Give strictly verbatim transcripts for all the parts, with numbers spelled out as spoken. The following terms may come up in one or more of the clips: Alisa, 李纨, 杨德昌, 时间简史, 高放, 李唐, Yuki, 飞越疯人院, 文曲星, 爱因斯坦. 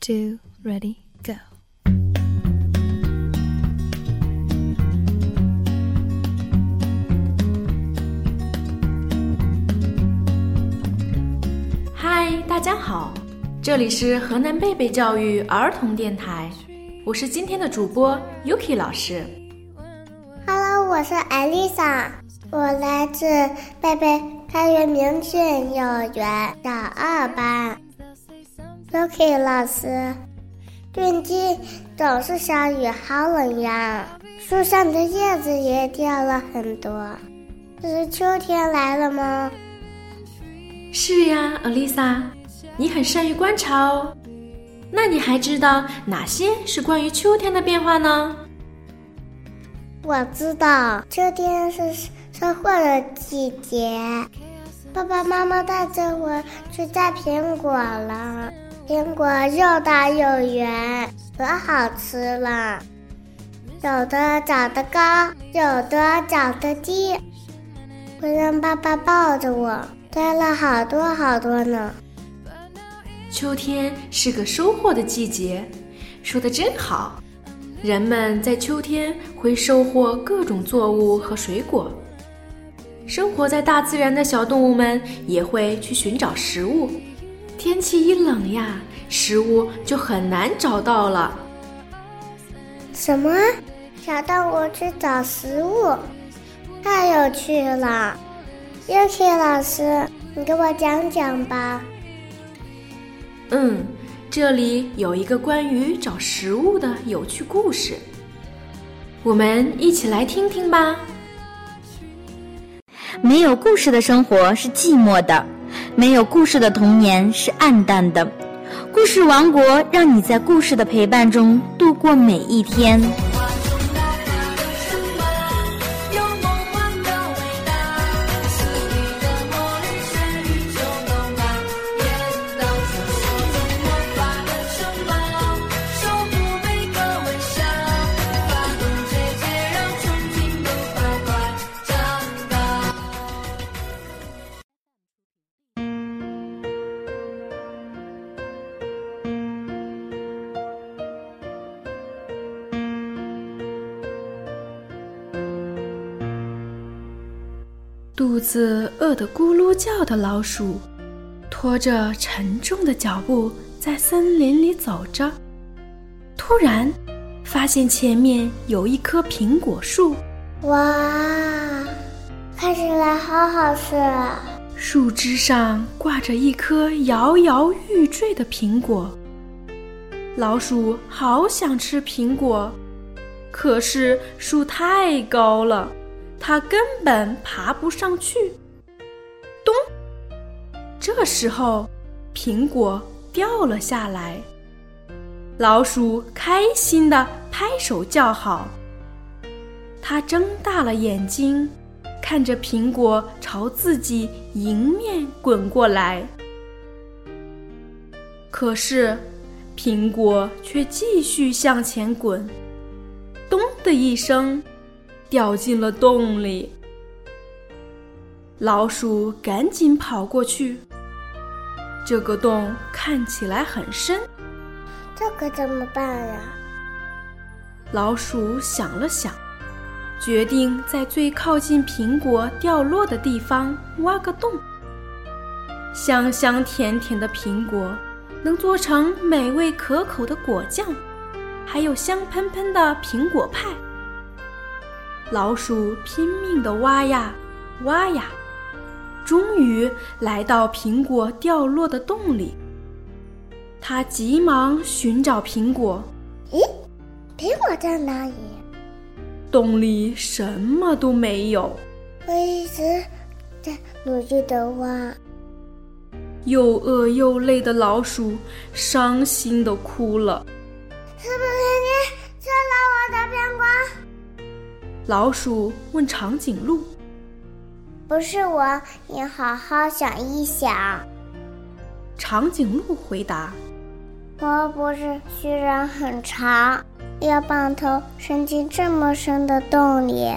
two, ready, go. Hi, 大家好，这里是河南贝贝教育儿童电台，我是今天的主播 Yuki 老师。Hello, 我是 Alisa， 我来自贝贝开元明郡幼儿园小二班。Yuki 老师，最近总是下雨，好冷呀！树上的叶子也掉了很多，这是秋天来了吗？是呀 ，Alisa， 你很善于观察哦。那你还知道哪些是关于秋天的变化呢？我知道，秋天是收获的季节。爸爸妈妈带着我去摘苹果了。苹果又大又圆，可好吃了。有的长得高，有的长得低。我让爸爸抱着我，摘了好多好多呢。秋天是个收获的季节，说得真好。人们在秋天会收获各种作物和水果。生活在大自然的小动物们也会去寻找食物。天气一冷呀，食物就很难找到了。什么？小动物去找食物？太有趣了。Yuki 老师，你给我讲讲吧。嗯，这里有一个关于找食物的有趣故事，我们一起来听听吧。没有故事的生活是寂寞的，没有故事的童年是暗淡的。故事王国让你在故事的陪伴中度过每一天。肚子饿得咕噜叫的老鼠，拖着沉重的脚步在森林里走着。突然，发现前面有一棵苹果树。哇，看起来好好吃啊！树枝上挂着一颗摇摇欲坠的苹果。老鼠好想吃苹果，可是树太高了。他根本爬不上去。咚！这时候，苹果掉了下来。老鼠开心地拍手叫好。他睁大了眼睛，看着苹果朝自己迎面滚过来。可是，苹果却继续向前滚。咚的一声，掉进了洞里。老鼠赶紧跑过去，这个洞看起来很深，这可怎么办呀？老鼠想了想，决定在最靠近苹果掉落的地方挖个洞。香香甜甜的苹果能做成美味可口的果酱，还有香喷喷的苹果派。老鼠拼命地挖呀挖呀，终于来到苹果掉落的洞里。它急忙寻找苹果。咦，苹果在哪里？洞里什么都没有。我一直在努力地挖。又饿又累的老鼠伤心地哭了。是不是你吃了我的苹果？老鼠问长颈鹿。不是我，你好好想一想。长颈鹿回答。我不是虽然很长，要把头伸进这么深的洞里，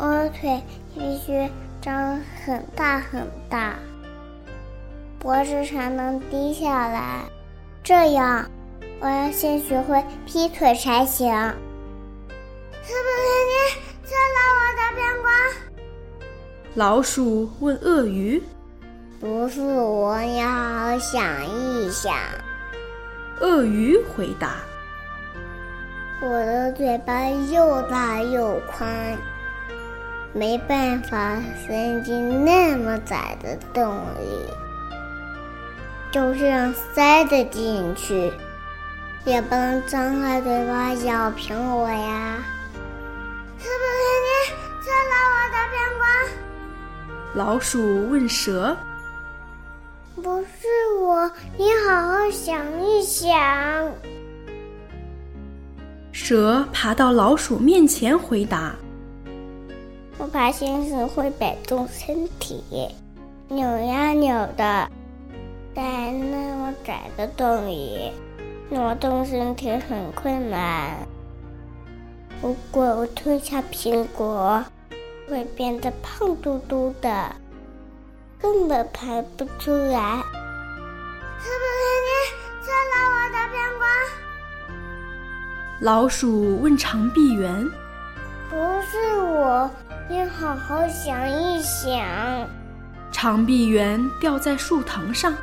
我的腿必须张很大很大，脖子才能低下来，这样我要先学会劈腿才行。是不是你吃了我的苹果？老鼠问鳄鱼。不是，我要好好想一想。鳄鱼回答。我的嘴巴又大又宽，没办法伸进那么窄的洞里，就这样塞得进去，也不能张开嘴巴咬苹果呀。是不是你吃了我的苹果？老鼠问蛇。不是我，你好好想一想。蛇爬到老鼠面前回答。我爬行时会摆动身体，扭呀扭的，在那么窄的洞里挪动身体很困难。如果我吞下苹果，会变得胖嘟嘟的，根本排不出来。是不是你吃了我的苹果？老鼠问长臂猿。不是我，你好好想一想。长臂猿吊在树藤上，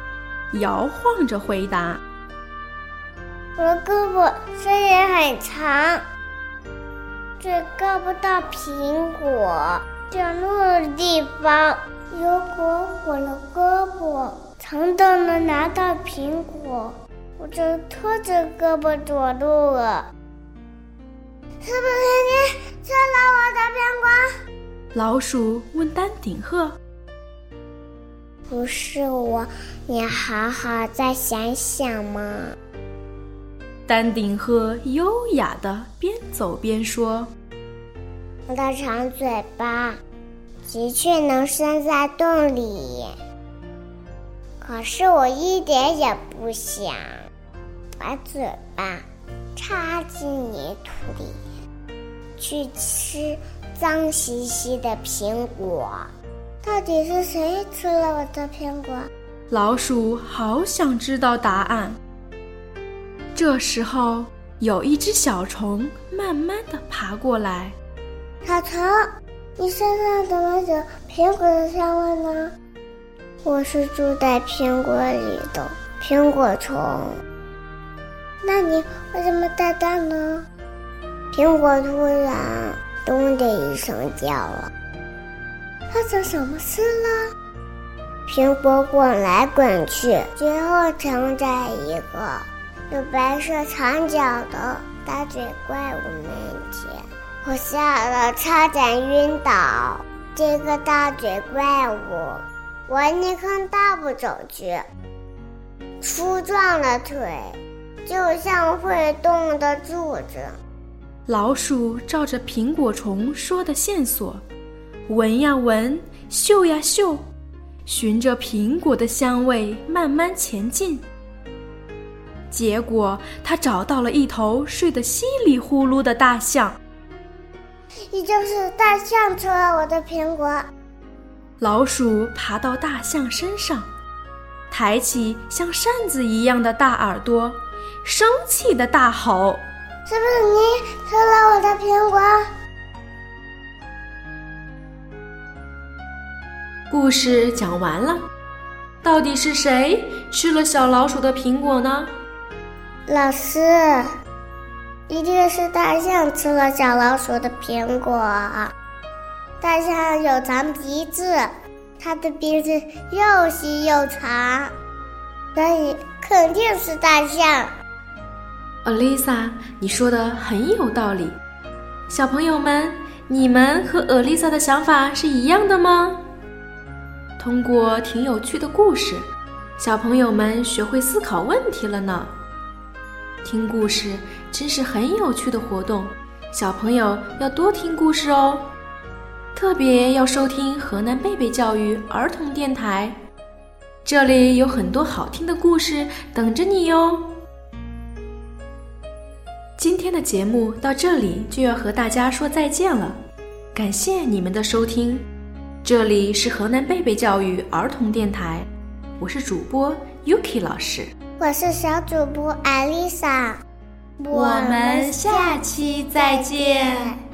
摇晃着回答。我的胳膊虽然很长，却够不到苹果降落的地方。如果我的胳膊长到能拿到苹果，我就拖着胳膊走路了。是不是你吃了我的苹果？老鼠问丹顶鹤。不是我，你好好再想想嘛。丹顶鹤优雅地边走边说。我的长嘴巴的确能伸在洞里，可是我一点也不想把嘴巴插进泥土里去吃脏兮兮的苹果。到底是谁吃了我的苹果？老鼠好想知道答案。这时候，有一只小虫慢慢地爬过来。小虫，你身上怎么有苹果的香味呢？我是住在苹果里的苹果虫。那你为什么带蛋呢？苹果突然咚的一声叫了。发生什么事了？苹果滚来滚去，最后停在一个有白色长角的大嘴怪物面前，我吓得差点晕倒。这个大嘴怪物，我一坑大步走去，粗壮的腿就像会动的柱子。老鼠照着苹果虫说的线索，闻呀闻，嗅呀嗅，循着苹果的香味慢慢前进。结果他找到了一头睡得稀里呼噜的大象。也就是大象吃了我的苹果。老鼠爬到大象身上，抬起像扇子一样的大耳朵，生气的大吼。是不是你吃了我的苹果？故事讲完了，到底是谁吃了小老鼠的苹果呢？老师，一定是大象吃了小老鼠的苹果。大象有长鼻子，它的鼻子又细又长，所以肯定是大象。Alisa，你说的很有道理。小朋友们，你们和 Alisa 的想法是一样的吗？通过挺有趣的故事，小朋友们学会思考问题了呢。听故事真是很有趣的活动，小朋友要多听故事哦，特别要收听河南贝贝教育儿童电台，这里有很多好听的故事等着你哟。今天的节目到这里就要和大家说再见了，感谢你们的收听，这里是河南贝贝教育儿童电台，我是主播 Yuki 老师。我是小主播 Alisa， 我们下期再见。